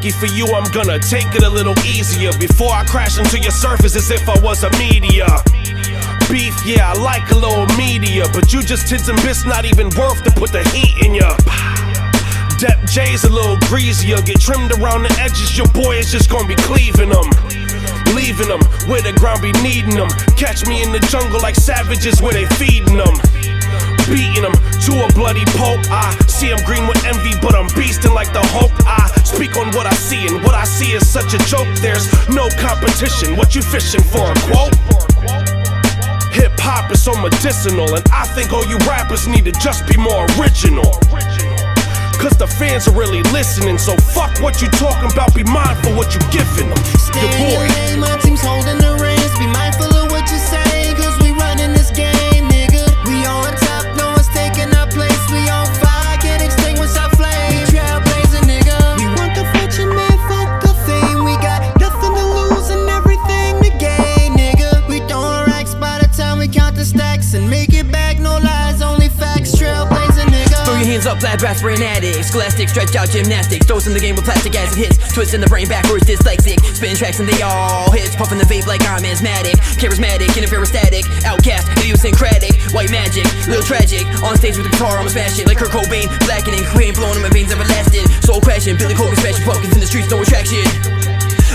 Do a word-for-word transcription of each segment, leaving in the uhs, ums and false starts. lucky for you, I'm gonna take it a little easier. Before I crash into your surface as if I was a meteor. Beef, yeah, I like a little media, but you just tits and bits not even worth to put the heat in ya. Dep J's a little greasier, get trimmed around the edges, your boy is just gonna be cleaving them. Leaving them, where the ground be needing them. Catch me in the jungle like savages where they feeding them. Beating them to a bloody pulp. I see them green with envy, but I'm beasting like the Hulk. I speak on what I see, and what I see is such a joke. There's no competition, what you fishing for, a quote? Hip-hop is so medicinal, and I think all you rappers need to just be more original. Cause the fans are really listening, so fuck what you talking about, be mindful what you giving them. Your boy. My team's holding the reins, be mindful of what you say, cause we running this game, nigga. We on top, no one's taking our place, we on fire, can't extinguish our flame. Trailblazing, nigga. We want the fortune, man, fuck the fame. We got nothing to lose and everything to gain, nigga. We throwing racks by the time we count the stacks and make it back, no lies, only facts. Trailblazing. Hands up, lad rats, brain addicts. Scholastic, stretch out gymnastics. Throws in the game with plastic as it hits. Twists in the brain backwards, dyslexic. Spin tracks and they all hits. Puffing the vape like I'm asthmatic. Charismatic, interferostatic. Outcast, idiosyncratic. White magic, little tragic. On stage with the guitar, I'ma smash it. Like Kurt Cobain, blackening. Queen blowing in my veins everlasting. Soul crashing, Billy Corgan's fashion. Pumpkins in the streets, no attraction.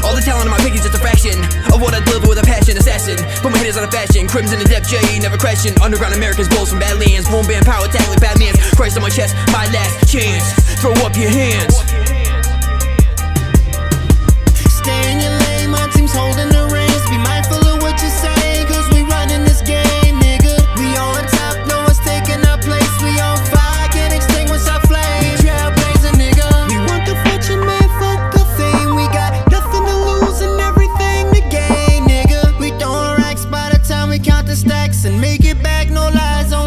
All the talent in my piggy's just a fraction of what I deliver with a passion. Assassin, put my hitters on a fashion. Crimson and Dep J, never crashing. Underground Americans, blows from Badlands. Boom, bam, power attack like Batman's. Christ on my chest, my last chance. Throw up your hands. Stay in your lane, my team's holding the reins. Be mindful of what you say, cause we running this game, nigga. We on top, no one's taking our place. We on fire, can't extinguish our flame. Trailblazing, nigga. We want the fortune, man, fuck the fame. We got nothing to lose and everything to gain, nigga. We throwing racks by the time we count the stacks and make it back, no lies on